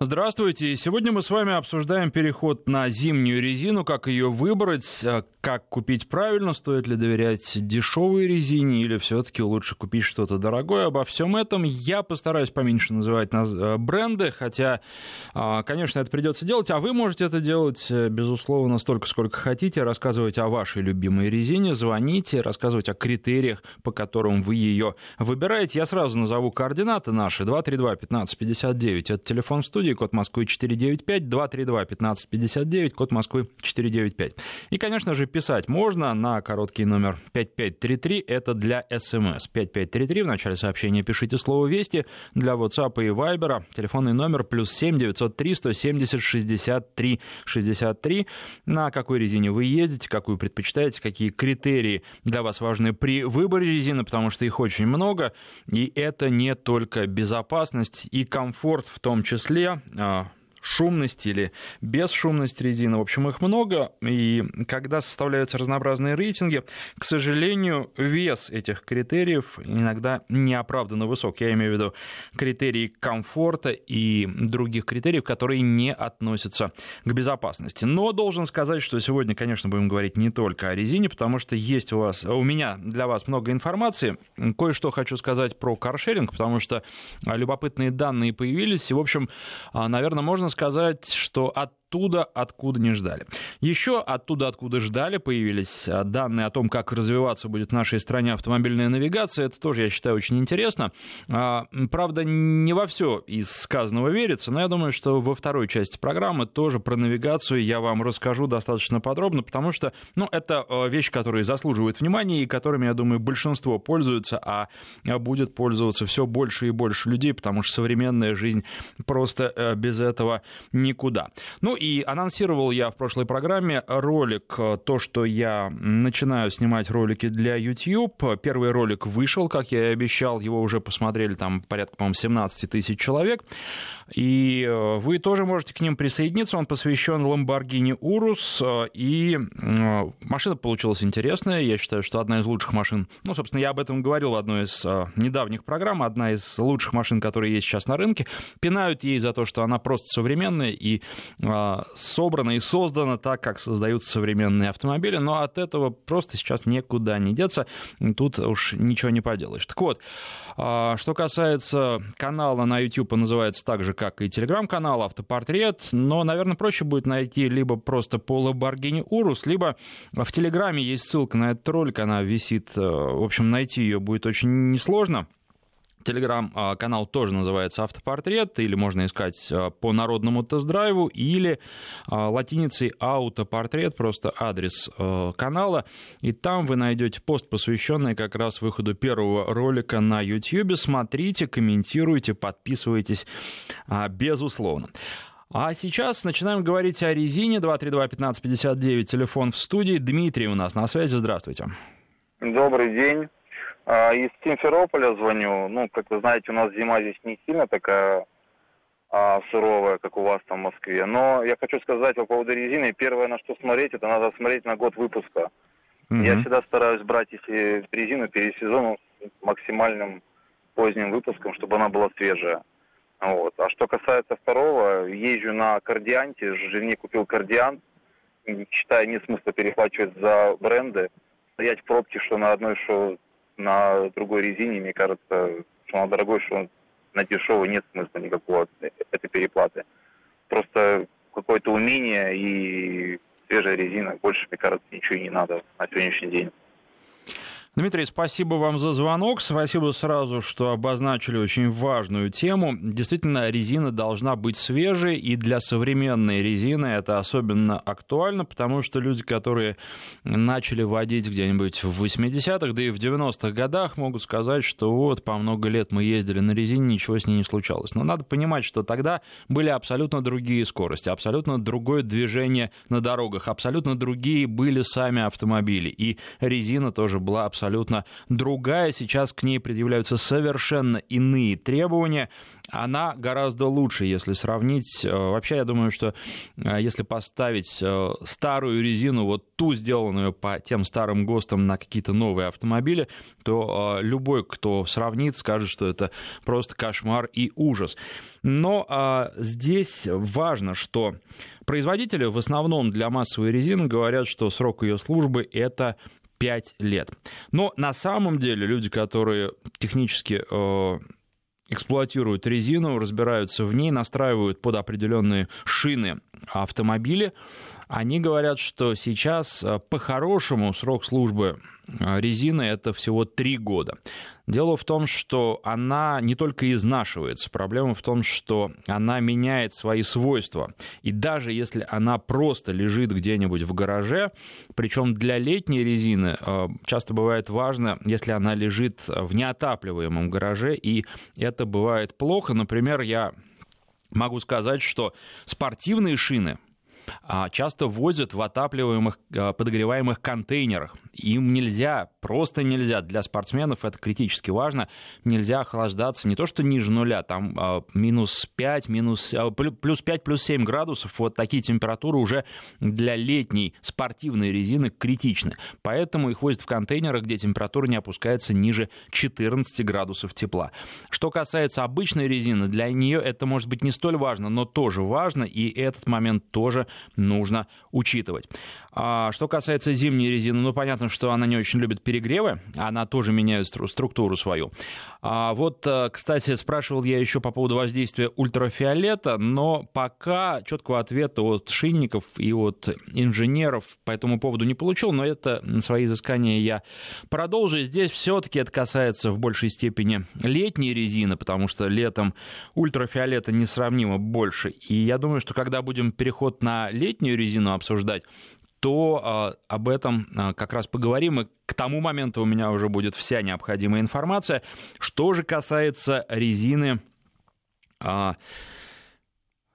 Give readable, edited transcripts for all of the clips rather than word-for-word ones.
Здравствуйте! Сегодня мы с вами обсуждаем переход на зимнюю резину, как ее выбрать, как купить правильно, стоит ли доверять дешевой резине или все-таки лучше купить что-то дорогое. Обо всем этом я постараюсь поменьше называть бренды, хотя, конечно, это придется делать, а вы можете это делать, безусловно, столько, сколько хотите, рассказывать о вашей любимой резине, звоните, рассказывать о критериях, по которым вы ее выбираете. Я сразу назову координаты наши: 232-15-59, это телефон в студии, код Москвы 495, 232-15-59, код Москвы 495. И, конечно же, писать можно на короткий номер 5533, это для СМС. 5533, в начале сообщения пишите слово «Вести», для WhatsApp и Viber телефонный номер +7 903 170 63 63. На какой резине вы ездите, какую предпочитаете, какие критерии для вас важны при выборе резины, потому что их очень много, и это не только безопасность и комфорт в том числе, шумность или бесшумность резины. В общем, их много, и когда составляются разнообразные рейтинги, к сожалению, вес этих критериев иногда неоправданно высок. Я имею в виду критерии комфорта и других критериев, которые не относятся к безопасности. Но должен сказать, что сегодня, конечно, будем говорить не только о резине, потому что есть у меня для вас много информации. Кое-что хочу сказать про каршеринг, потому что любопытные данные появились, и, в общем, наверное, можно сказать, что оттуда, откуда не ждали. Еще оттуда, откуда ждали, появились данные о том, как развиваться будет в нашей стране автомобильная навигация. Это тоже, я считаю, очень интересно. Правда, не во все из сказанного верится, но я думаю, что во второй части программы тоже про навигацию я вам расскажу достаточно подробно, потому что, это вещи, которые заслуживают внимания и которыми, я думаю, большинство пользуются, а будет пользоваться все больше и больше людей, потому что современная жизнь просто без этого никуда. И анонсировал я в прошлой программе ролик, то, что я начинаю снимать ролики для YouTube. Первый ролик вышел, как я и обещал, его уже посмотрели там порядка, по-моему, 17 тысяч человек. И вы тоже можете к ним присоединиться. Он посвящен Lamborghini Urus, и машина получилась интересная. Я считаю, что одна из лучших машин, собственно, я об этом говорил в одной из недавних программ, одна из лучших машин, которые есть сейчас на рынке. Пинают ей за то, что она просто современная и собрано и создано так, как создаются современные автомобили, но от этого просто сейчас никуда не деться, тут уж ничего не поделаешь. Так вот, что касается канала на YouTube, он называется так же, как и телеграм-канал «Автопортрет», но, наверное, проще будет найти либо просто по Lamborghini Urus, либо в телеграме есть ссылка на этот ролик, она висит, в общем, найти ее будет очень несложно. Телеграм-канал тоже называется «Автопортрет», или можно искать по народному тест-драйву, или латиницей «Аутопортрет», просто адрес канала, и там вы найдете пост, посвященный как раз выходу первого ролика на YouTube. Смотрите, комментируйте, подписывайтесь, безусловно. А сейчас начинаем говорить о резине. 232-15-59, телефон в студии. Дмитрий у нас на связи, здравствуйте. Добрый день. Из Симферополя звоню. Как вы знаете, у нас зима здесь не сильно такая суровая, как у вас там в Москве. Но я хочу сказать по поводу резины. Первое, на что смотреть, это надо смотреть на год выпуска. Mm-hmm. Я всегда стараюсь брать резину перед сезоном с максимальным поздним выпуском, чтобы она была свежая. Вот. А что касается второго, езжу на Кардианте. Жене купил Кардиант. Считаю, нет смысла перехватывать за бренды. Стоять в пробке, что на одной, что на другой резине, мне кажется, что на дорогой, что на дешевой, нет смысла никакого от этой переплаты. Просто какое-то умение и свежая резина. Больше, мне кажется, ничего не надо на сегодняшний день. Дмитрий, спасибо вам за звонок. Спасибо сразу, что обозначили очень важную тему. Действительно, резина должна быть свежей, и для современной резины это особенно актуально, потому что люди, которые начали водить где-нибудь в 80-х, да и в 90-х годах, могут сказать, что вот, по много лет мы ездили на резине, ничего с ней не случалось. Но надо понимать, что тогда были абсолютно другие скорости, абсолютно другое движение на дорогах, абсолютно другие были сами автомобили, и резина тоже была абсолютно абсолютно другая. Сейчас к ней предъявляются совершенно иные требования. Она гораздо лучше, если сравнить. Вообще, я думаю, что если поставить старую резину, вот ту, сделанную по тем старым ГОСТам, на какие-то новые автомобили, то любой, кто сравнит, скажет, что это просто кошмар и ужас. Но здесь важно, что производители в основном для массовой резины говорят, что срок ее службы — это 5 лет. Но на самом деле люди, которые технически эксплуатируют резину, разбираются в ней, настраивают под определенные шины автомобили, они говорят, что сейчас по-хорошему срок службы резины — это всего 3 года. Дело в том, что она не только изнашивается. Проблема в том, что она меняет свои свойства. И даже если она просто лежит где-нибудь в гараже, причем для летней резины часто бывает важно, если она лежит в неотапливаемом гараже, и это бывает плохо. Например, я могу сказать, что спортивные шины часто возят в отапливаемых, подогреваемых контейнерах. Им нельзя, просто нельзя. Для спортсменов это критически важно. Нельзя охлаждаться не то что ниже нуля, там плюс 5, плюс 7 градусов. Вот такие температуры уже для летней спортивной резины критичны. Поэтому их возят в контейнерах, где температура не опускается ниже 14 градусов тепла. Что касается обычной резины, для нее это может быть не столь важно, но тоже важно, и этот момент тоже нужно учитывать. Что касается зимней резины, ну, понятно, что она не очень любит перегревы, она тоже меняет структуру свою. Вот, кстати, спрашивал я еще по поводу воздействия ультрафиолета, но пока четкого ответа от шинников и от инженеров по этому поводу не получил, но это свои изыскания я продолжу. Здесь все-таки это касается в большей степени летней резины, потому что летом ультрафиолета несравнимо больше. И я думаю, что когда будем переход на летнюю резину обсуждать, то об этом как раз поговорим, и к тому моменту у меня уже будет вся необходимая информация. Что же касается резины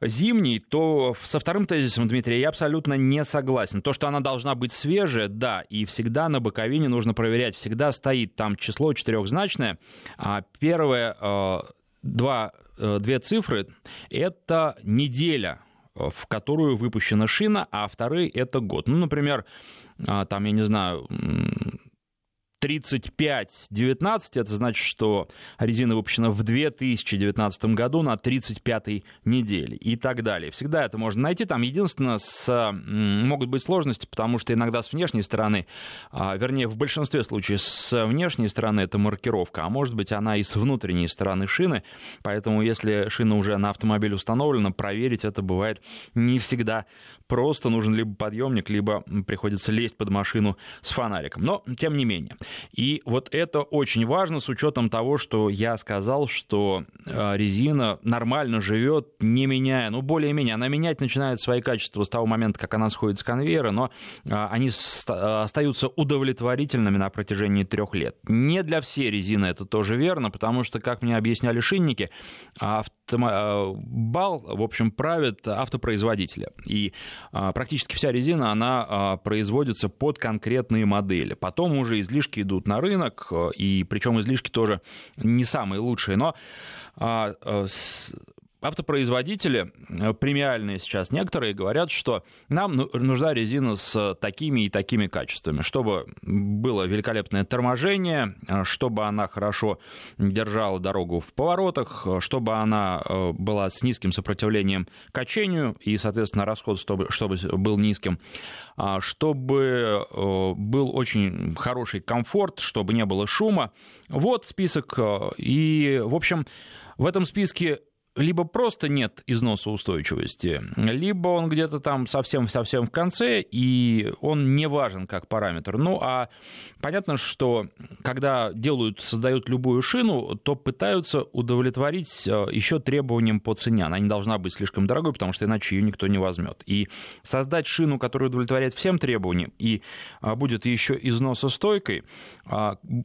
зимней, то со вторым тезисом, Дмитрий, я абсолютно не согласен. То, что она должна быть свежая, да, и всегда на боковине нужно проверять. Всегда стоит там число четырехзначное. Первые две цифры — это неделя, в которую выпущена шина, а вторые — это год. Ну, например, там, я не знаю, 35-19, это значит, что резина выпущена в 2019 году на 35-й неделе и так далее. Всегда это можно найти. Там единственное, могут быть сложности, потому что иногда с внешней стороны, вернее, в большинстве случаев с внешней стороны это маркировка, а может быть она и с внутренней стороны шины. Поэтому если шина уже на автомобиль установлена, проверить это бывает не всегда просто. Нужен либо подъемник, либо приходится лезть под машину с фонариком. Но, тем не менее. И вот это очень важно с учетом того, что я сказал, что резина нормально живет, не меняя, ну, более-менее. Она менять начинает свои качества с того момента, как она сходит с конвейера, но они остаются удовлетворительными на протяжении 3 лет. Не для всей резины это тоже верно, потому что, как мне объясняли шинники, бал, в общем, правят автопроизводители. И практически вся резина, она производится под конкретные модели. Потом уже излишки идут на рынок, и причем излишки тоже не самые лучшие, но автопроизводители, премиальные сейчас некоторые, говорят, что нам нужна резина с такими и такими качествами, чтобы было великолепное торможение, чтобы она хорошо держала дорогу в поворотах, чтобы она была с низким сопротивлением качению и, соответственно, расход, чтобы был низким, чтобы был очень хороший комфорт, чтобы не было шума. Вот список. И, в общем, в этом списке либо просто нет износоустойчивости, либо он где-то там совсем-совсем в конце, и он не важен как параметр. Ну, а понятно, что когда создают любую шину, то пытаются удовлетворить еще требованиям по цене. Она не должна быть слишком дорогой, потому что иначе ее никто не возьмет. И создать шину, которая удовлетворяет всем требованиям и будет еще износостойкой,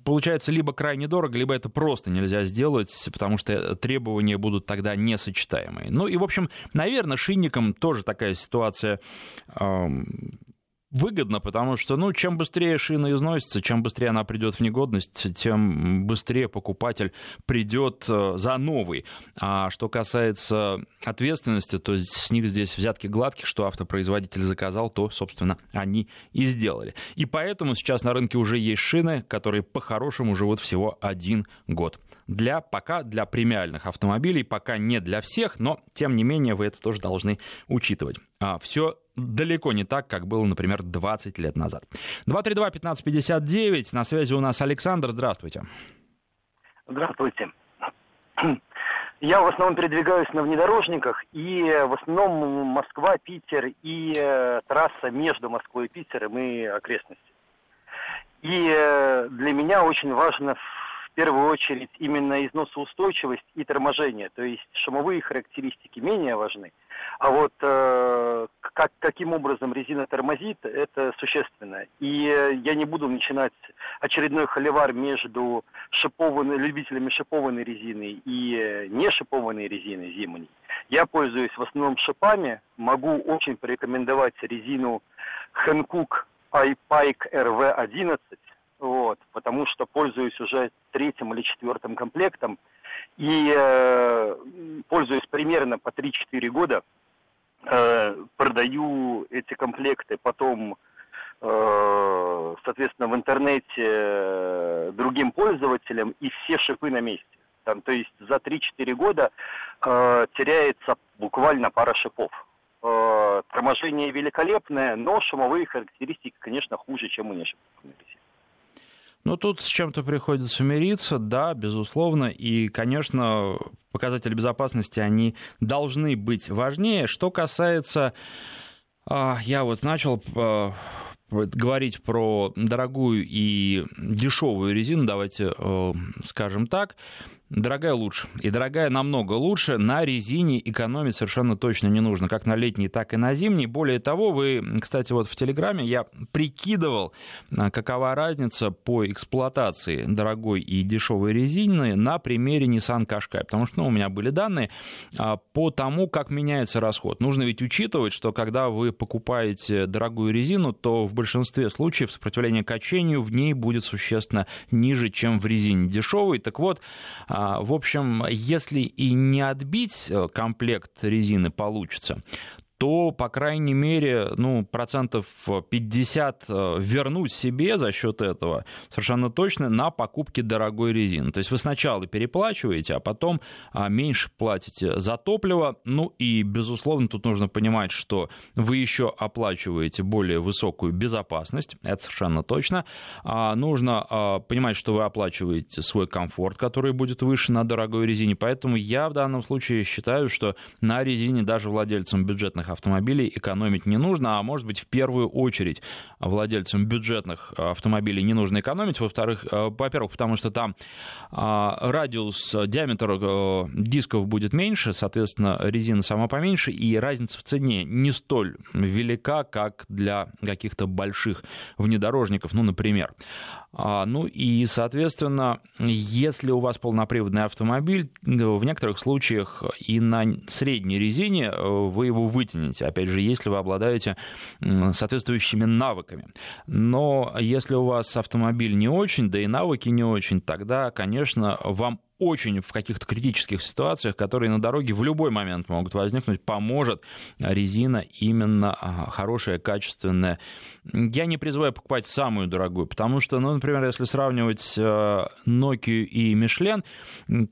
получается либо крайне дорого, либо это просто нельзя сделать, потому что требования будут тогда несочетаемые. Ну и, в общем, наверное, шинникам тоже такая ситуация выгодно, потому что, ну, чем быстрее шина износится, чем быстрее она придет в негодность, тем быстрее покупатель придет за новый. А что касается ответственности, то с них здесь взятки гладкие, что автопроизводитель заказал, то, собственно, они и сделали. И поэтому сейчас на рынке уже есть шины, которые по-хорошему живут всего 1 год. Пока для премиальных автомобилей, пока не для всех, но, тем не менее, вы это тоже должны учитывать. Все далеко не так, как было, например, 20 лет назад. 232-1559, на связи у нас Александр, здравствуйте. Здравствуйте. Я в основном передвигаюсь на внедорожниках, и в основном Москва, Питер и трасса между Москвой и Питером и окрестности. И для меня очень важно в первую очередь именно износоустойчивость и торможение, то есть шумовые характеристики менее важны. А вот каким образом резина тормозит, это существенно. И я не буду начинать очередной холивар между любителями шипованной резины и не шипованной резины зимней. Я пользуюсь в основном шипами. Могу очень порекомендовать резину Hankook Pike RV-11, вот, потому что пользуюсь уже 3-м или 4-м комплектом. И пользуясь примерно по 3-4 года, продаю эти комплекты потом, соответственно, в интернете другим пользователям, и все шипы на месте. Там, то есть за 3-4 года теряется буквально пара шипов. Торможение великолепное, но шумовые характеристики, конечно, хуже, чем у нешипованной резины. Ну, тут с чем-то приходится мириться, да, безусловно, и, конечно, показатели безопасности, они должны быть важнее. Что касается, я вот начал говорить про дорогую и дешевую резину, давайте скажем так. Дорогая лучше. И дорогая намного лучше. На резине экономить совершенно точно не нужно. Как на летней, так и на зимней. Более того, вы, кстати, вот в Телеграме я прикидывал, какова разница по эксплуатации дорогой и дешевой резины на примере Nissan Qashqai. Потому что, ну, у меня были данные по тому, как меняется расход. Нужно ведь учитывать, что когда вы покупаете дорогую резину, то в большинстве случаев сопротивление качению в ней будет существенно ниже, чем в резине дешевой. Так вот, в общем, если и не отбить комплект резины получится, то, по крайней мере, ну, 50% вернуть себе за счет этого совершенно точно на покупке дорогой резины. То есть вы сначала переплачиваете, а потом меньше платите за топливо. Ну и, безусловно, тут нужно понимать, что вы еще оплачиваете более высокую безопасность, это совершенно точно. Нужно понимать, что вы оплачиваете свой комфорт, который будет выше на дорогой резине. Поэтому я в данном случае считаю, что на резине даже владельцам бюджетных автомобилей экономить не нужно, а может быть, в первую очередь владельцам бюджетных автомобилей не нужно экономить, во-первых, потому что там радиус, диаметр дисков будет меньше, соответственно, резина сама поменьше, и разница в цене не столь велика, как для каких-то больших внедорожников, ну, например. Ну и, соответственно, если у вас полноприводный автомобиль, в некоторых случаях и на средней резине вы его вытянете, опять же, если вы обладаете соответствующими навыками. Но если у вас автомобиль не очень, да и навыки не очень, тогда, конечно, вам очень в каких-то критических ситуациях, которые на дороге в любой момент могут возникнуть, поможет резина именно хорошая, качественная. Я не призываю покупать самую дорогую, потому что, ну, например, если сравнивать Nokia и Michelin,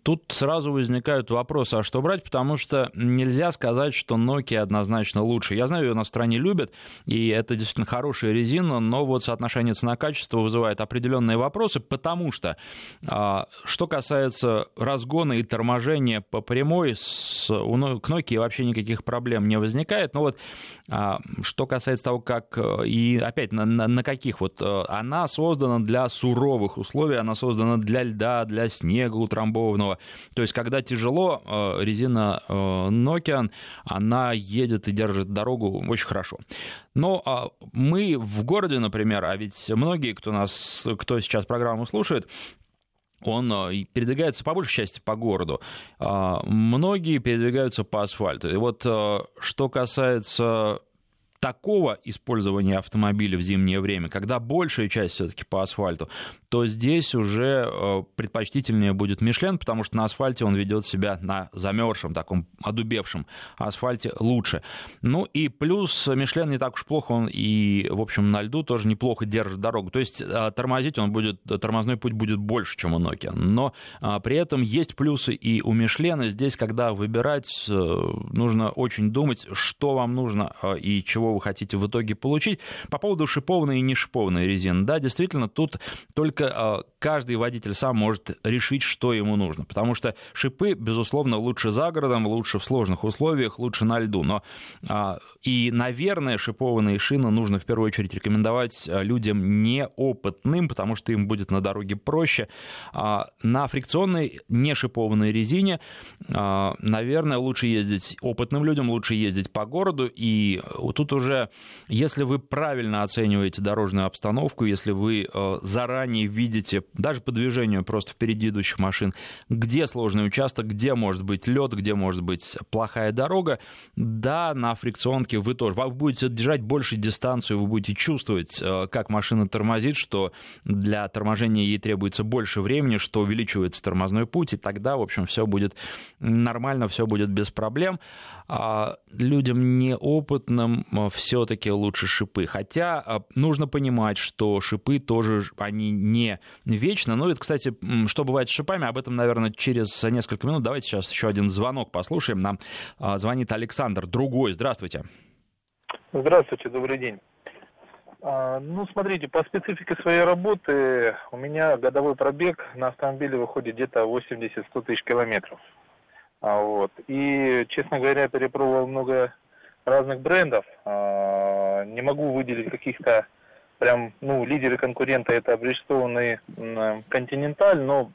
тут сразу возникают вопросы, а что брать, потому что нельзя сказать, что Nokia однозначно лучше. Я знаю, ее на стране любят, и это действительно хорошая резина, но вот соотношение цена-качество вызывает определенные вопросы, потому что, что касается разгона и торможения по прямой, к Nokia вообще никаких проблем не возникает. Но вот что касается того, как и опять на каких, вот она создана для суровых условий, она создана для льда, для снега утрамбованного. То есть, когда тяжело, резина Nokian, она едет и держит дорогу очень хорошо. Но мы в городе, например, а ведь многие, кто сейчас программу слушает, он передвигается по большей части по городу. Многие передвигаются по асфальту. И вот что касается такого использования автомобиля в зимнее время, когда большая часть все-таки по асфальту, то здесь уже предпочтительнее будет Michelin, потому что на асфальте он ведет себя, на замерзшем, таком одубевшем асфальте, лучше. Ну и плюс Michelin не так уж плохо, он и, в общем, на льду тоже неплохо держит дорогу. То есть тормозить он будет, тормозной путь будет больше, чем у Nokian. Но при этом есть плюсы и у Michelin. Здесь, когда выбирать, нужно очень думать, что вам нужно и чего вы хотите в итоге получить. По поводу шипованной и не шипованной резины. Да, действительно, тут только каждый водитель сам может решить, что ему нужно. Потому что шипы, безусловно, лучше за городом, лучше в сложных условиях, лучше на льду. Но и, наверное, шипованные шины нужно в первую очередь рекомендовать людям неопытным, потому что им будет на дороге проще. На фрикционной, не шипованной резине, наверное, лучше ездить опытным людям, лучше ездить по городу. И тут уже, если вы правильно оцениваете дорожную обстановку, если вы заранее видите, даже по движению просто впереди идущих машин, где сложный участок, где может быть лед, где может быть плохая дорога, да, на фрикционке вы тоже, вы будете держать больше дистанцию, вы будете чувствовать, как машина тормозит, что для торможения ей требуется больше времени, что увеличивается тормозной путь, и тогда, в общем, все будет нормально, все будет без проблем. А людям неопытным все-таки лучше шипы. Хотя нужно понимать, что шипы тоже, они не вечно. Ну, это, кстати, что бывает с шипами, об этом, наверное, через несколько минут. Давайте сейчас еще один звонок послушаем. Нам звонит Александр Другой. Здравствуйте. Здравствуйте, добрый день. Ну, смотрите, по специфике своей работы у меня годовой пробег на автомобиле выходит где-то 80-100 тысяч километров. Вот. И, честно говоря, перепробовал много разных брендов. Не могу выделить каких-то прям, ну, лидеры конкурента — это Bridgestone и Continental, но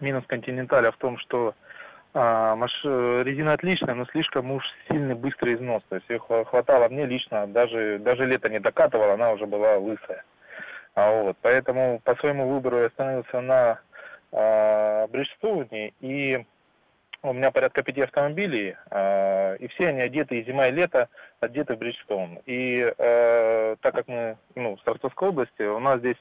минус Continental в том, что резина отличная, но слишком уж сильный быстрый износ. То есть ее хватало мне лично, даже лето не докатывало, она уже была лысая. Вот. Поэтому по своему выбору я остановился на Bridgestone, и у меня порядка 5 автомобилей, и все они одеты, и зима, и лето одеты в Bridgestone. И так как мы с Ростовской области, у нас здесь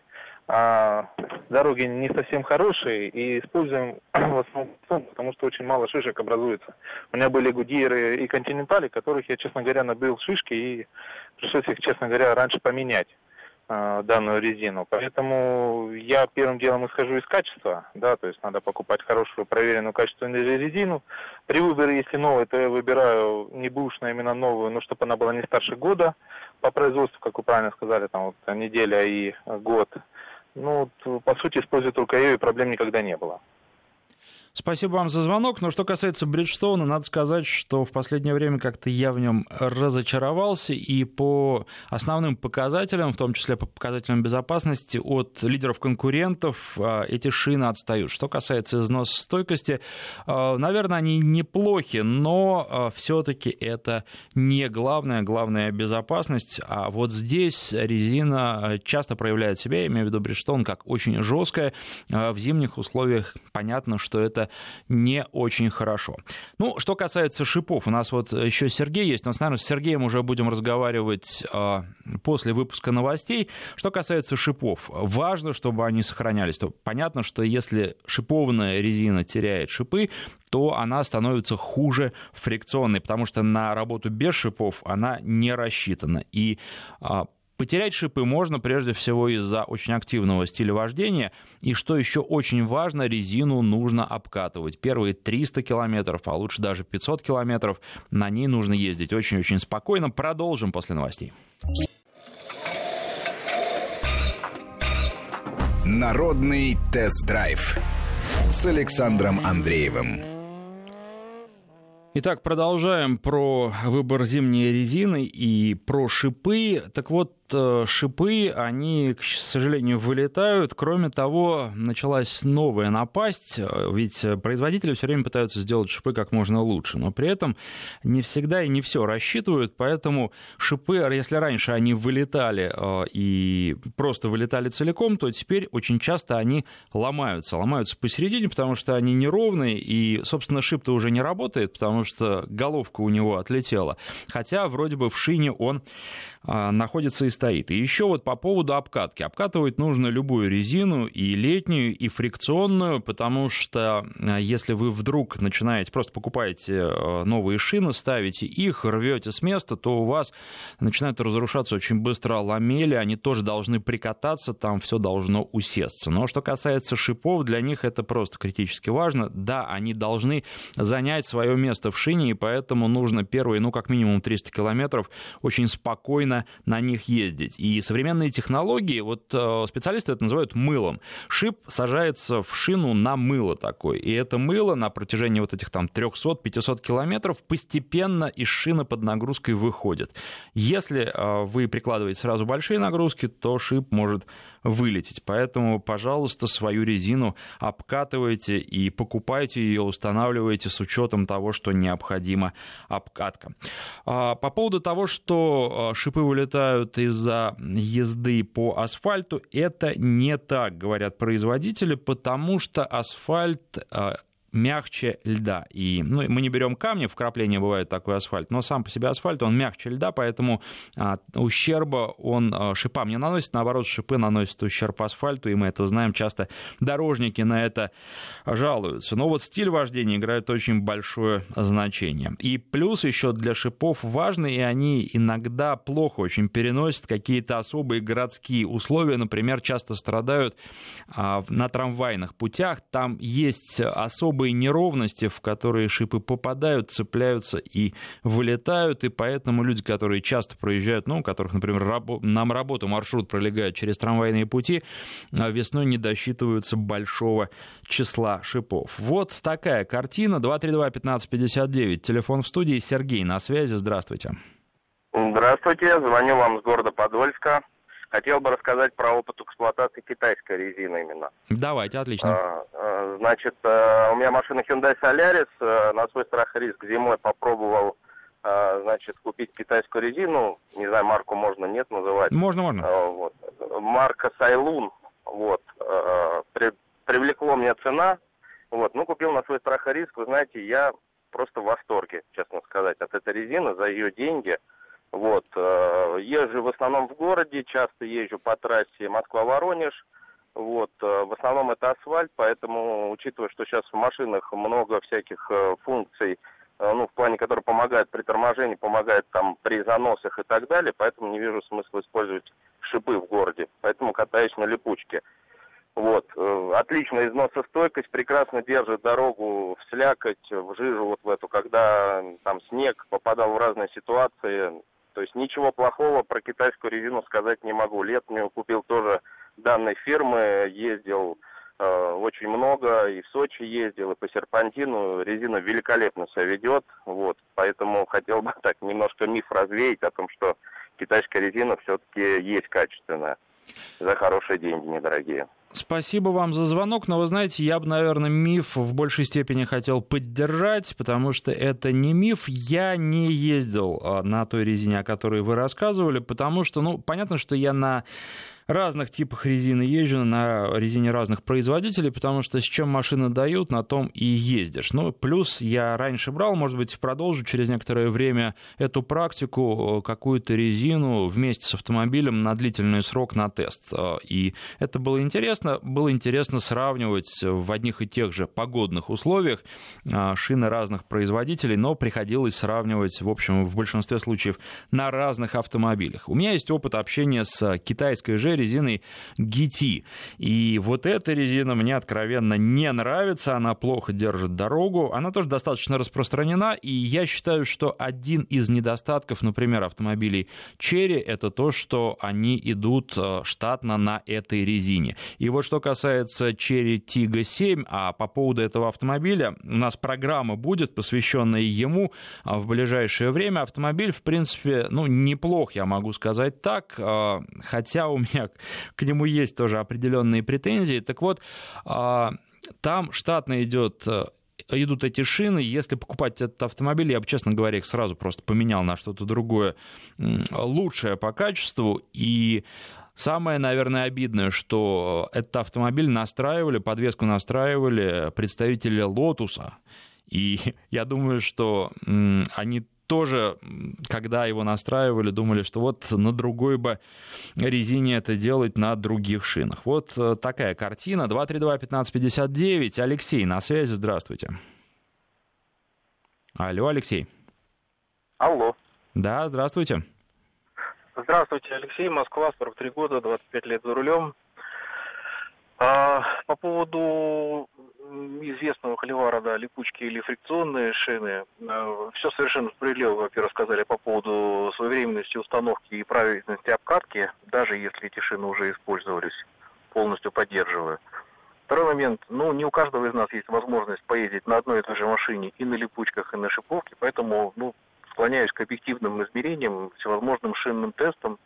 дороги не совсем хорошие, и используем в основном, потому что очень мало шишек образуется. У меня были Goodyear и Continental, которых я, честно говоря, набил шишки, и пришлось их, честно говоря, раньше поменять, данную резину. Поэтому я первым делом исхожу из качества, да, то есть надо покупать хорошую, проверенную, качественную резину. При выборе, если новая, то я выбираю не бэушную, а именно новую, но чтобы она была не старше года по производству, как вы правильно сказали, там вот неделя и год. Ну, по сути, использую только ее, и проблем никогда не было. Спасибо вам за звонок. Но что касается Bridgestone, надо сказать, что в последнее время как-то я в нем разочаровался, и по основным показателям, в том числе по показателям безопасности, от лидеров-конкурентов эти шины отстают. Что касается износостойкости, наверное, они неплохи, но все-таки это не главное. Главное — безопасность. А вот здесь резина часто проявляет себя, я имею в виду Bridgestone, как очень жесткая. В зимних условиях понятно, что это не очень хорошо. Ну, что касается шипов, у нас вот еще Сергей есть, но, наверное, с Сергеем уже будем разговаривать после выпуска новостей. Что касается шипов, важно, чтобы они сохранялись. То понятно, что если шипованная резина теряет шипы, то она становится хуже фрикционной, потому что на работу без шипов она не рассчитана. И потерять шипы можно прежде всего из-за очень активного стиля вождения. И что еще очень важно, резину нужно обкатывать. Первые 300 километров, а лучше даже 500 километров на ней нужно ездить очень-очень спокойно. Продолжим после новостей. Народный тест-драйв с Александром Андреевым. Итак, продолжаем про выбор зимней резины и про шипы. Так вот, шипы, они, к сожалению, вылетают. Кроме того, началась новая напасть, ведь производители все время пытаются сделать шипы как можно лучше, но при этом не всегда и не все рассчитывают, поэтому шипы, если раньше они вылетали и просто вылетали целиком, то теперь очень часто они ломаются посередине, потому что они неровные, и, собственно, шип-то уже не работает, потому что головка у него отлетела, хотя вроде бы в шине он находится и стоит. И еще вот по поводу обкатки. Обкатывать нужно любую резину, и летнюю, и фрикционную, потому что если вы вдруг начинаете, просто покупаете новые шины, ставите их, рвете с места, то у вас начинают разрушаться очень быстро ламели, они тоже должны прикататься, там все должно усесться. Но что касается шипов, для них это просто критически важно. Да, они должны занять свое место в шине, и поэтому нужно первые, как минимум 300 километров очень спокойно на них ездить. И современные технологии, специалисты это называют мылом. Шип сажается в шину на мыло такое. И это мыло на протяжении этих 300-500 километров постепенно из шины под нагрузкой выходит. Если вы прикладываете сразу большие нагрузки, то шип может вылететь. Поэтому, пожалуйста, свою резину обкатывайте и покупайте ее, устанавливайте с учетом того, что необходима обкатка. По поводу того, что шипы вылетают из-за езды по асфальту, это не так, говорят производители, потому что асфальт мягче льда. И мы не берем камни, вкрапления бывает такой асфальт, но сам по себе асфальт, он мягче льда, поэтому ущерба он шипам не наносит, наоборот, шипы наносят ущерб асфальту, и мы это знаем, часто дорожники на это жалуются. Но стиль вождения играет очень большое значение. И плюс еще для шипов важно, и они иногда плохо очень переносят какие-то особые городские условия, например, часто страдают на трамвайных путях, там есть особые неровности, в которые шипы попадают, цепляются и вылетают, и поэтому люди, которые часто проезжают, у которых, например, на работу маршрут пролегает через трамвайные пути, весной не досчитываются большого числа шипов. Вот такая картина. 232-1559, телефон в студии. Сергей на связи, здравствуйте. Здравствуйте, звоню вам с города Подольска. Хотел бы рассказать про опыт эксплуатации китайской резины именно. Давайте, отлично. Значит, у меня машина Hyundai Solaris, на свой страх и риск зимой попробовал, купить китайскую резину, не знаю, марку можно, нет, называть. Можно. Марка Sailun, привлекло меня цена, купил на свой страх и риск, вы знаете, я просто в восторге, честно сказать, от этой резины, за ее деньги. Езжу в основном в городе, часто езжу по трассе Москва-Воронеж, в основном это асфальт, поэтому, учитывая, что сейчас в машинах много всяких функций, в плане, которые помогают при торможении, помогают там при заносах и так далее, поэтому не вижу смысла использовать шипы в городе, поэтому катаюсь на липучке. Отличная износостойкость, прекрасно держит дорогу в слякоть, в жижу в эту, когда там снег, попадал в разные ситуации. То есть ничего плохого про китайскую резину сказать не могу. Летнюю купил тоже данной фирмы, ездил очень много, и в Сочи ездил, и по серпантину. Резина великолепно себя ведет, поэтому хотел бы так немножко миф развеять о том, что китайская резина все-таки есть качественная, за хорошие деньги, недорогие. Спасибо вам за звонок, но вы знаете, я бы, наверное, миф в большей степени хотел поддержать, потому что это не миф. Я не ездил на той резине, о которой вы рассказывали, потому что, понятно, что я на разных типах резины езжу, на резине разных производителей, потому что с чем машины дают, на том и ездишь. Плюс я раньше брал, может быть, продолжу через некоторое время эту практику, какую-то резину вместе с автомобилем на длительный срок на тест. И это было интересно. Было интересно сравнивать в одних и тех же погодных условиях шины разных производителей, но приходилось сравнивать, в общем, в большинстве случаев на разных автомобилях. У меня есть опыт общения с китайской же дорогой резиной GT. И вот эта резина мне откровенно не нравится, она плохо держит дорогу, она тоже достаточно распространена, и я считаю, что один из недостатков, например, автомобилей Chery, это то, что они идут штатно на этой резине. И вот что касается Chery Tiggo 7, а по поводу этого автомобиля, у нас программа будет, посвященная ему в ближайшее время. Автомобиль, в принципе, неплох, я могу сказать так, хотя у меня к нему есть тоже определенные претензии. Так вот, там штатно идут эти шины. Если покупать этот автомобиль, я бы, честно говоря, их сразу просто поменял на что-то другое, лучшее по качеству. И самое, наверное, обидное, что этот автомобиль подвеску настраивали представители Lotus. И я думаю, что они тоже, когда его настраивали, думали, что вот на другой бы резине это делать, на других шинах. Вот такая картина. 232-1559. Алексей на связи. Здравствуйте. Алло, Алексей. Алло. Да, здравствуйте. Здравствуйте, Алексей, Москва, 43 года, 25 лет за рулем. По поводу известного холивара, да, липучки или фрикционные шины, все совершенно справедливо, как вы рассказали, по поводу своевременности установки и правильности обкатки, даже если эти шины уже использовались, полностью поддерживаю. Второй момент, не у каждого из нас есть возможность поездить на одной и той же машине и на липучках, и на шиповке, поэтому, склоняюсь к объективным измерениям, всевозможным шинным тестам.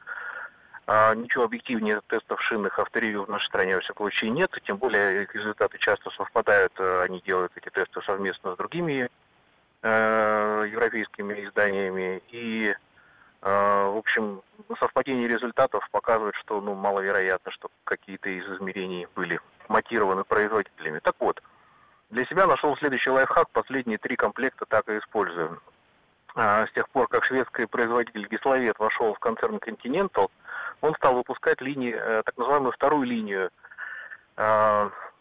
Ничего объективнее тестов шинных авторевью в нашей стране, во всяком случае, нет. Тем более, их результаты часто совпадают. Они делают эти тесты совместно с другими европейскими изданиями. И, в общем, совпадение результатов показывает, что маловероятно, что какие-то из измерений были монтированы производителями. Так вот, для себя нашел следующий лайфхак. Последние 3 комплекта так и использую. С тех пор, как шведский производитель Gislaved вошел в концерн Continental, он стал выпускать линии, так называемую вторую линию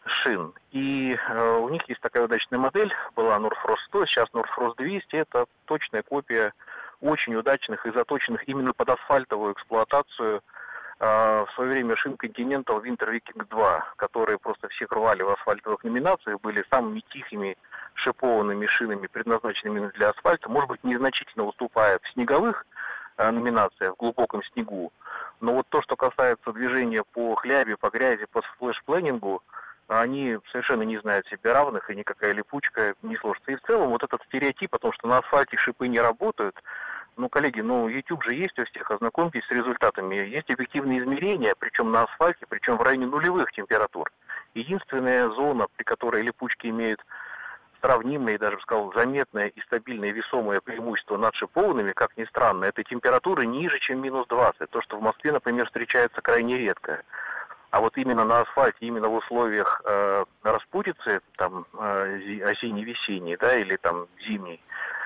шин. И у них есть такая удачная модель, была North Frost 100, сейчас North Frost 200. Это точная копия очень удачных и заточенных именно под асфальтовую эксплуатацию в свое время шин Continental Winter Viking 2, которые просто всех рвали в асфальтовых номинациях, были самыми тихими шипованными шинами, предназначенными для асфальта, может быть, незначительно уступая в снеговых номинациях, в глубоком снегу. Но вот то, что касается движения по хлябе, по грязи, по сплэш-плэнингу, они совершенно не знают себе равных, и никакая липучка не сложится. И в целом вот этот стереотип о том, что на асфальте шипы не работают, коллеги, YouTube же есть у всех, ознакомьтесь с результатами. Есть объективные измерения, причем на асфальте, причем в районе нулевых температур. Единственная зона, при которой липучки имеют сравнимое, даже бы сказал, заметное и стабильное весомое преимущество над шипованными, как ни странно, это температуры ниже, чем минус 20. То, что в Москве, например, встречается крайне редко. А вот именно на асфальте, именно в условиях распутицы, осенне-весенней, да, или зимней,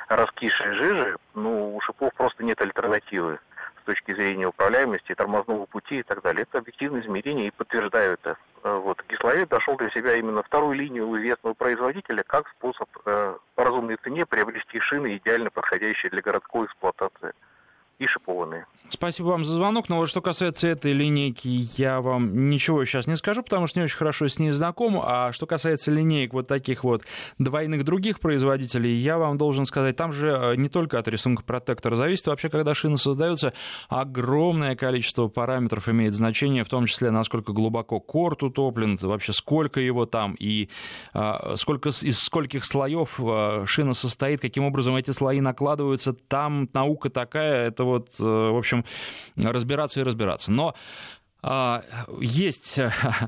раскисшей жижи, у шипов просто нет альтернативы с точки зрения управляемости, тормозного пути и так далее. Это объективные измерения и подтверждают это. Вот. Gislaved дошел для себя именно вторую линию у известного производителя как способ по разумной цене приобрести шины, идеально подходящие для городской эксплуатации. И шипованные. Спасибо вам за звонок, но вот что касается этой линейки, я вам ничего сейчас не скажу, потому что не очень хорошо с ней знаком, а что касается линеек вот таких вот двойных других производителей, я вам должен сказать, там же не только от рисунка протектора зависит, вообще, когда шины создаются, огромное количество параметров имеет значение, в том числе, насколько глубоко корт утоплен, вообще, сколько его там, и из скольких слоев шина состоит, каким образом эти слои накладываются, там наука такая, это вот, в общем, разбираться и разбираться. Но есть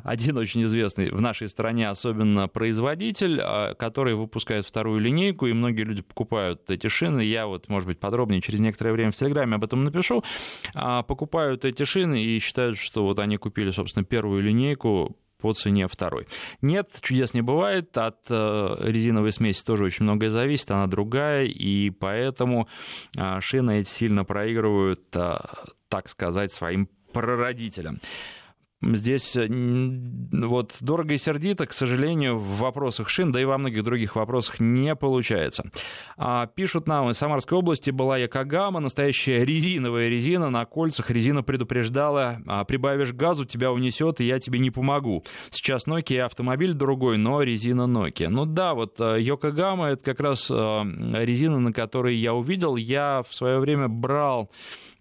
один очень известный в нашей стране особенно производитель, который выпускает вторую линейку, и многие люди покупают эти шины. Я вот, может быть, подробнее через некоторое время в Телеграме об этом напишу. Покупают эти шины и считают, что вот они купили, собственно, первую линейку по цене второй. Нет, чудес не бывает. От резиновой смеси тоже очень многое зависит. Она другая, и поэтому шины эти сильно проигрывают, так сказать, своим прародителям. Здесь вот дорого и сердито, к сожалению, в вопросах шин, да и во многих других вопросах не получается. Пишут нам, из Самарской области была Yokohama, настоящая резиновая резина на кольцах. Резина предупреждала: прибавишь газу, тебя унесет, и я тебе не помогу. Сейчас Nokia, автомобиль другой, но резина Nokia. Ну да, вот Yokohama — это как раз резина, на которой я увидел. Я в свое время брал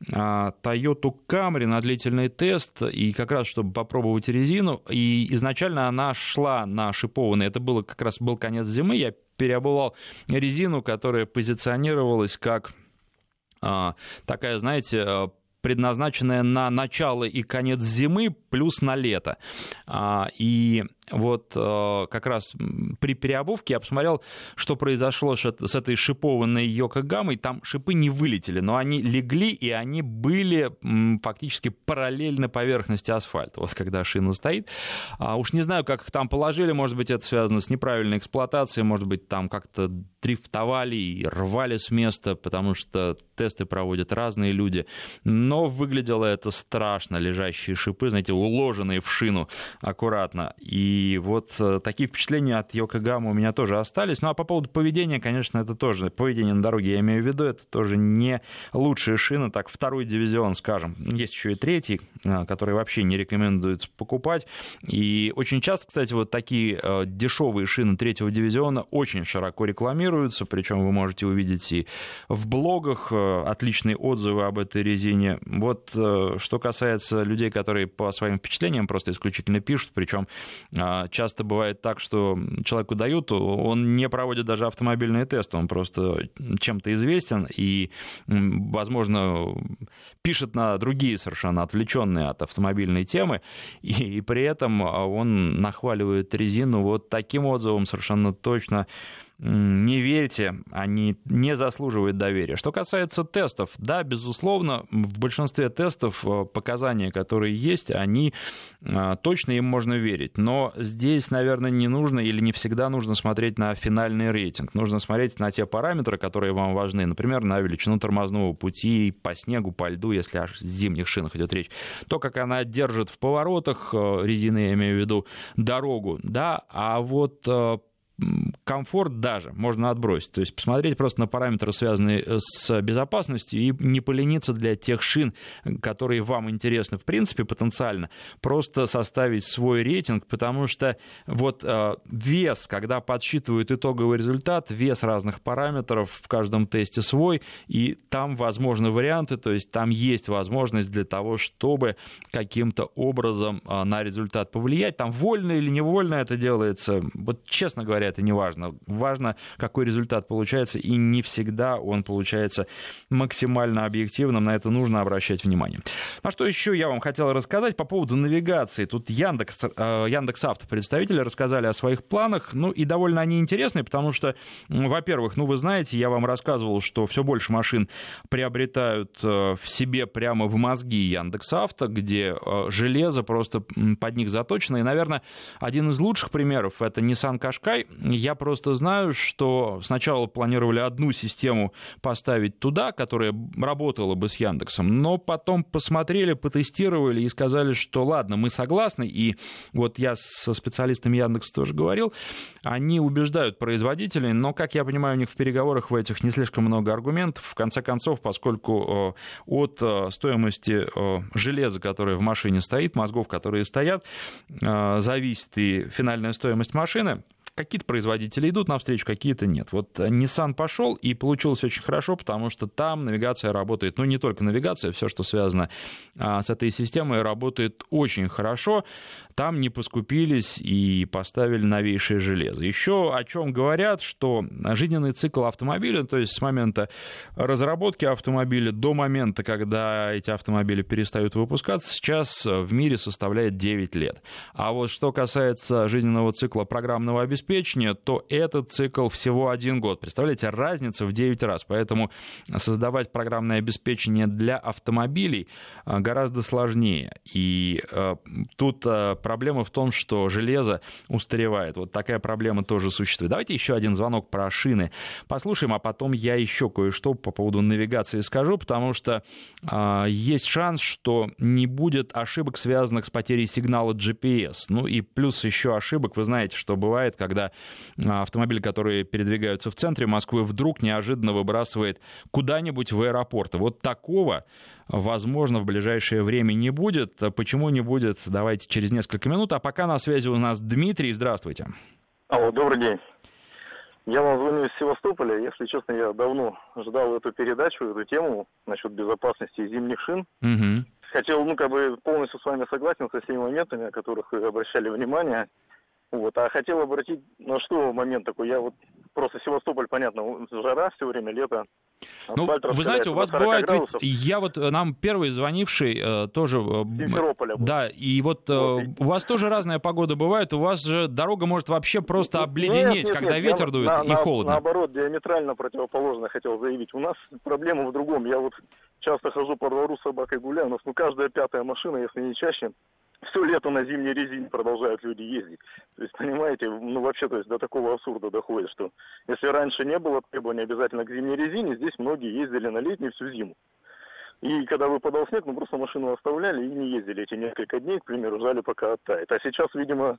Toyota Camry на длительный тест, и как раз, чтобы попробовать резину, и изначально она шла на шипованные, это было как раз был конец зимы, я переобувал резину, которая позиционировалась как такая, знаете, предназначенная на начало и конец зимы, плюс на лето. И вот как раз при переобувке я посмотрел, что произошло с этой шипованной Yokohama. Там шипы не вылетели, но они легли, и они были фактически параллельно поверхности асфальта, вот когда шина стоит. Уж не знаю, как их там положили, может быть, это связано с неправильной эксплуатацией, может быть, там как-то дрифтовали и рвали с места, потому что тесты проводят разные люди. Но выглядело это страшно, лежащие шипы, знаете, уложенные в шину аккуратно. И вот такие впечатления от Yokohama у меня тоже остались. Ну а по поводу поведения, конечно, это тоже, поведение на дороге я имею в виду, это тоже не лучшая шина, так, второй дивизион, скажем. Есть еще и третий, который вообще не рекомендуется покупать. И очень часто, кстати, вот такие дешевые шины третьего дивизиона очень широко рекламируются, причем вы можете увидеть и в блогах отличные отзывы об этой резине. Вот что касается людей, которые по своим впечатлениям просто исключительно пишут, причем часто бывает так, что человеку дают, он не проводит даже автомобильные тесты, он просто чем-то известен и, возможно, пишет на другие совершенно отвлеченные от автомобильной темы, и при этом он нахваливает резину вот таким отзывом совершенно точно. Не верьте, они не заслуживают доверия. Что касается тестов, да, безусловно, в большинстве тестов показания, которые есть, они точно, им можно верить. Но здесь, наверное, не нужно или не всегда нужно смотреть на финальный рейтинг. Нужно смотреть на те параметры, которые вам важны. Например, на величину тормозного пути, по снегу, по льду, если о зимних шинах идет речь. То, как она держит в поворотах, резины, я имею в виду, дорогу, да, а вот комфорт даже можно отбросить. То есть посмотреть просто на параметры, связанные с безопасностью, и не полениться для тех шин, которые вам интересны, в принципе, потенциально, просто составить свой рейтинг, потому что вот вес, когда подсчитывают итоговый результат, вес разных параметров в каждом тесте свой, и там возможны варианты, то есть там есть возможность для того, чтобы каким-то образом на результат повлиять. Там вольно или невольно это делается, вот честно говоря, это не важно. Важно, какой результат получается, и не всегда он получается максимально объективным. На это нужно обращать внимание. А что еще я вам хотел рассказать по поводу навигации? Тут Яндекс.Авто представители рассказали о своих планах. Ну и довольно они интересные, потому что, во-первых, ну вы знаете, я вам рассказывал, что все больше машин приобретают в себе прямо в мозги Яндекс.Авто, где железо просто под них заточено. И, наверное, один из лучших примеров — это Nissan Qashqai. Я просто знаю, что сначала планировали одну систему поставить туда, которая работала бы с Яндексом, но потом посмотрели, потестировали и сказали, что ладно, мы согласны. И вот я со специалистами Яндекса тоже говорил, они убеждают производителей, но, как я понимаю, у них в переговорах в этих не слишком много аргументов. В конце концов, поскольку от стоимости железа, которое в машине стоит, мозгов, которые стоят, зависит и финальная стоимость машины. Какие-то производители идут навстречу, какие-то нет. Вот Nissan пошел, и получилось очень хорошо, потому что там навигация работает. Ну, не только навигация, все, что связано с этой системой, работает очень хорошо. Там не поскупились и поставили новейшее железо. Еще о чем говорят, что жизненный цикл автомобиля, то есть с момента разработки автомобиля до момента, когда эти автомобили перестают выпускаться, сейчас в мире составляет 9 лет. А вот что касается жизненного цикла программного обеспечения, обеспечения, то этот цикл всего 1 год. Представляете, разница в 9 раз. Поэтому создавать программное обеспечение для автомобилей гораздо сложнее. И тут проблема в том, что железо устаревает. Вот такая проблема тоже существует. Давайте еще один звонок про шины послушаем, а потом я еще кое-что по поводу навигации скажу, потому что есть шанс, что не будет ошибок, связанных с потерей сигнала GPS. Ну и плюс еще ошибок, вы знаете, что бывает, когда автомобили, которые передвигаются в центре Москвы, вдруг неожиданно выбрасывает куда-нибудь в аэропорт. Вот такого, возможно, в ближайшее время не будет. Почему не будет? Давайте через несколько минут. А пока на связи у нас Дмитрий. Здравствуйте. Алло, добрый день. Я вам звоню из Севастополя. Если честно, я давно ждал эту передачу, эту тему насчет безопасности зимних шин. Угу. Хотел, полностью с вами согласен со всеми моментами, о которых вы обращали внимание. Вот. А хотел обратить на что момент такой. Я просто Севастополь, понятно, жара все время, лето. Вы знаете, у вас бывает градусов. Ведь я нам первый звонивший тоже... Симферополя. Да, и у вас тоже разная погода бывает, у вас же дорога может вообще просто обледенеть, когда ветер дует и холодно. Наоборот, диаметрально противоположно хотел заявить. У нас проблема в другом. Я часто хожу по двору с собакой гуляю, у нас каждая пятая машина, если не чаще... Все лето на зимней резине продолжают люди ездить. То есть, понимаете, до такого абсурда доходит, что если раньше не было требований обязательно к зимней резине, здесь многие ездили на летней всю зиму. И когда выпадал снег, просто машину оставляли и не ездили эти несколько дней, к примеру, ждали, пока оттает. А сейчас, видимо,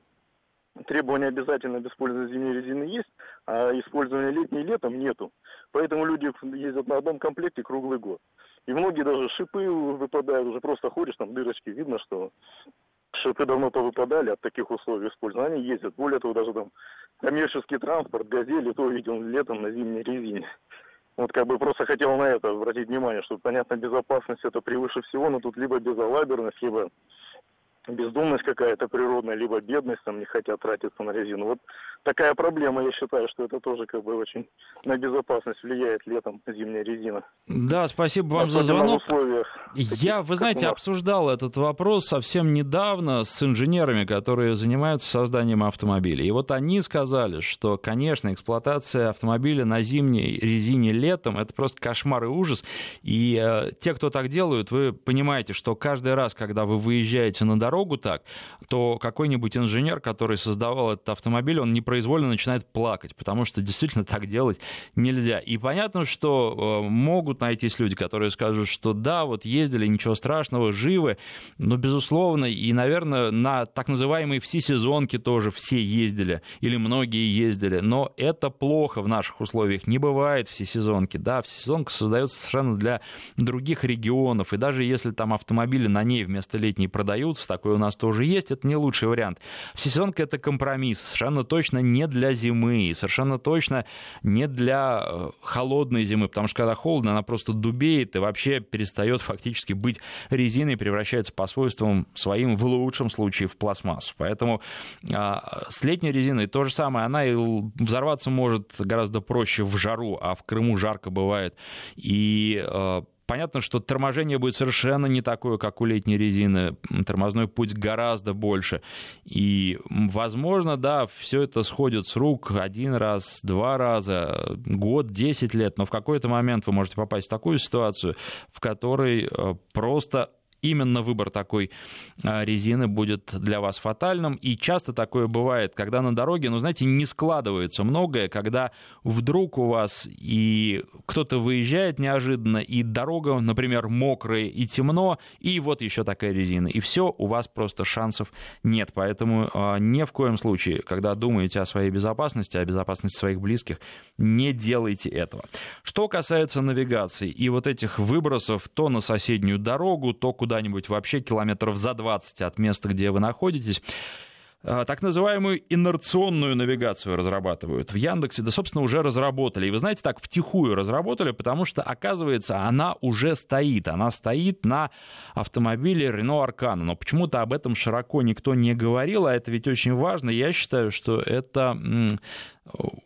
требования обязательно без пользования зимней резины есть, а использования летней летом нету. Поэтому люди ездят на одном комплекте круглый год. И многие даже шипы выпадают, уже просто ходишь, там дырочки, видно, что... Шипы давно-то выпадали от таких условий использования, они ездят. Более того, даже там коммерческий транспорт, газели, то видел летом на зимней резине. Просто хотел на это обратить внимание, что, понятно, безопасность это превыше всего, но тут либо безалаберность, либо бездумность какая-то природная, либо бедность, там не хотят тратиться на резину. Вот такая проблема, я считаю, что это тоже очень на безопасность влияет летом зимняя резина. Да, спасибо вам за звонок. Вы знаете, обсуждал этот вопрос совсем недавно с инженерами, которые занимаются созданием автомобилей. И они сказали, что, конечно, эксплуатация автомобиля на зимней резине летом — это просто кошмар и ужас. И те, кто так делают, вы понимаете, что каждый раз, когда вы выезжаете на дорогу так, то какой-нибудь инженер, который создавал этот автомобиль, он непроизвольно начинает плакать, потому что действительно так делать нельзя. И понятно, что могут найтись люди, которые скажут, что да, ездили, ничего страшного, живы, но, безусловно, и, наверное, на так называемые всесезонки тоже все ездили, или многие ездили, но это плохо в наших условиях, не бывает всесезонки, да, всесезонка создается совершенно для других регионов, и даже если там автомобили на ней вместо летней продаются, такое у нас тоже есть, это не лучший вариант. Всесезонка — это компромисс, совершенно точно не для зимы, совершенно точно не для холодной зимы, потому что когда холодно, она просто дубеет и вообще перестает фактически быть резиной, превращается по свойствам своим в лучшем случае в пластмассу. Поэтому с летней резиной то же самое, она и взорваться может гораздо проще в жару, а в Крыму жарко бывает, и понятно, что торможение будет совершенно не такое, как у летней резины. Тормозной путь гораздо больше. И, возможно, да, все это сходит с рук 1 раз, 2 раза, год, 10 лет. Но в какой-то момент вы можете попасть в такую ситуацию, в которой просто... Именно выбор такой резины будет для вас фатальным. И часто такое бывает, когда на дороге, не складывается многое, когда вдруг у вас и кто-то выезжает неожиданно, и дорога, например, мокрая и темно, и еще такая резина. И все, у вас просто шансов нет. Поэтому ни в коем случае, когда думаете о своей безопасности, о безопасности своих близких, не делайте этого. Что касается навигации и этих выбросов то на соседнюю дорогу, то куда-нибудь вообще километров за 20 от места, где вы находитесь. Так называемую инерционную навигацию разрабатывают в Яндексе. Да, собственно, уже разработали. И вы знаете, так втихую разработали, потому что, оказывается, она уже стоит. Она стоит на автомобиле Renault Arkana. Но почему-то об этом широко никто не говорил, а это ведь очень важно. Я считаю, что это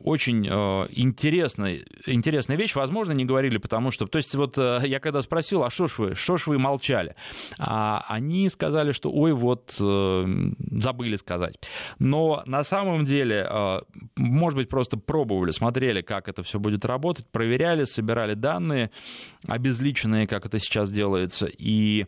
очень интересная вещь. Возможно, не говорили, потому что... То есть вот я когда спросил, а что ж вы молчали? А они сказали, что ой, вот забыли сказать. Но на самом деле, может быть, просто пробовали, смотрели, как это все будет работать, проверяли, собирали данные обезличенные, как это сейчас делается. И,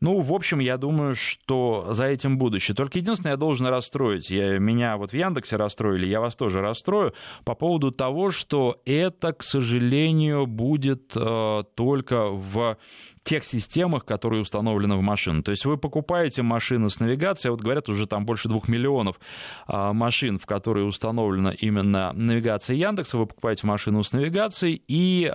ну, в общем, я думаю, что за этим будущее. Только единственное, я должен расстроить. Меня вот в Яндексе расстроили, я вас тоже расстрою по поводу того, что это, к сожалению, будет только в тех системах, которые установлены в машину. То есть вы покупаете машины с навигацией, вот говорят, уже там больше 2 миллионов машин, в которые установлена именно навигация Яндекса, вы покупаете машину с навигацией, и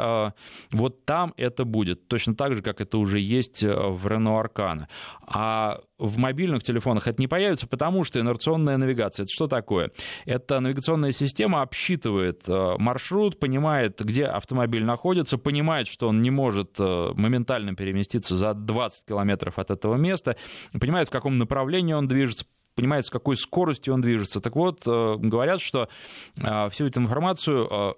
вот там это будет. Точно так же, как это уже есть в Renault Arkana. А в мобильных телефонах это не появится, потому что инерционная навигация — это что такое? Это навигационная система обсчитывает маршрут, понимает, где автомобиль находится, понимает, что он не может моментально переместиться за 20 километров от этого места, понимает, в каком направлении он движется, понимает, с какой скоростью он движется. Так вот, говорят, что всю эту информацию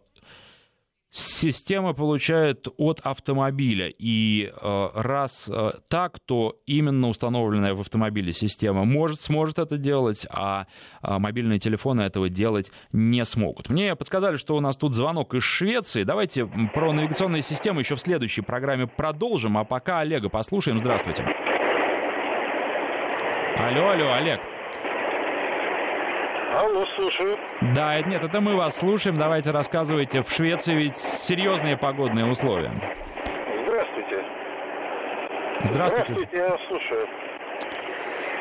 система получает от автомобиля, и раз так, то именно установленная в автомобиле система сможет это делать, а мобильные телефоны этого делать не смогут. Мне подсказали, что у нас тут звонок из Швеции. Давайте про навигационные системы еще в следующей программе продолжим, а пока Олега послушаем. Здравствуйте. Алло, Олег. Алло, слушаю. Да, нет, это мы вас слушаем. Давайте рассказывайте. В Швеции ведь серьезные погодные условия. Здравствуйте, я слушаю.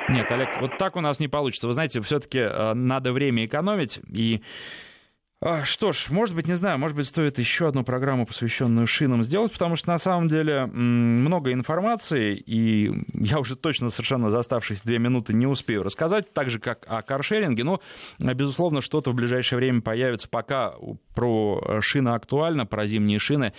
Нет, Олег, вот так у нас не получится. Вы знаете, все-таки надо время экономить. И что ж, может быть, не знаю, может быть, стоит еще одну программу, посвященную шинам, сделать, потому что на самом деле много информации, и я уже точно совершенно за оставшиеся 2 минуты не успею рассказать, так же, как о каршеринге, но, безусловно, что-то в ближайшее время появится. Пока про шины актуально, про зимние шины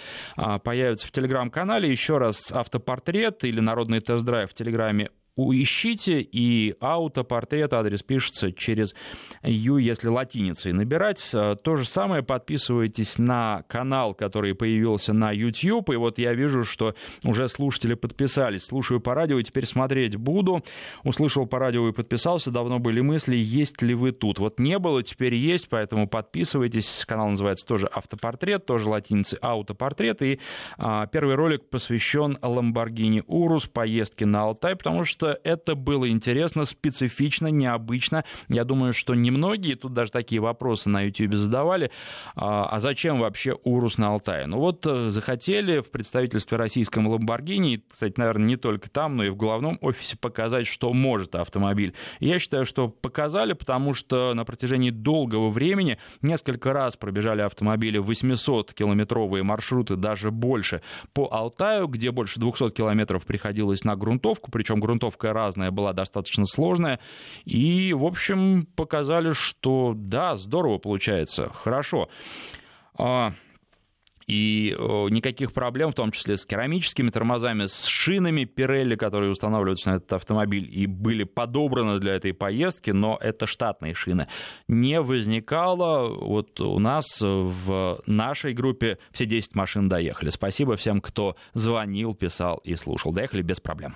появится в Телеграм-канале. Еще раз, автопортрет или народный тест-драйв в Телеграме ищите, и автопортрет, адрес пишется через «ю», если латиницей набирать. То же самое, подписывайтесь на канал, который появился на YouTube, и вот я вижу, что уже слушатели подписались. Слушаю по радио и теперь смотреть буду. Услышал по радио и подписался. Давно были мысли, есть ли вы тут. Вот не было, теперь есть, поэтому подписывайтесь. Канал называется тоже «Автопортрет», тоже латиницей «Автопортрет». И первый ролик посвящен Lamborghini Urus, поездке на Алтай, потому что это было интересно, специфично, необычно. Я думаю, что немногие тут даже такие вопросы на Ютьюбе задавали. А зачем вообще Урус на Алтае? Ну вот захотели в представительстве российском Lamborghini, кстати, наверное, не только там, но и в главном офисе показать, что может автомобиль. Я считаю, что показали, потому что на протяжении долгого времени несколько раз пробежали автомобили 800-километровые маршруты, даже больше, по Алтаю, где больше 200 километров приходилось на грунтовку, причем грунтовка разная была, достаточно сложная. И, в общем, показали, что да, здорово получается, хорошо. И никаких проблем, в том числе с керамическими тормозами, с шинами Pirelli, которые устанавливаются на этот автомобиль и были подобраны для этой поездки, но это штатные шины, не возникало. Вот у нас в нашей группе все 10 машин доехали. Спасибо всем, кто звонил, писал и слушал. Доехали без проблем.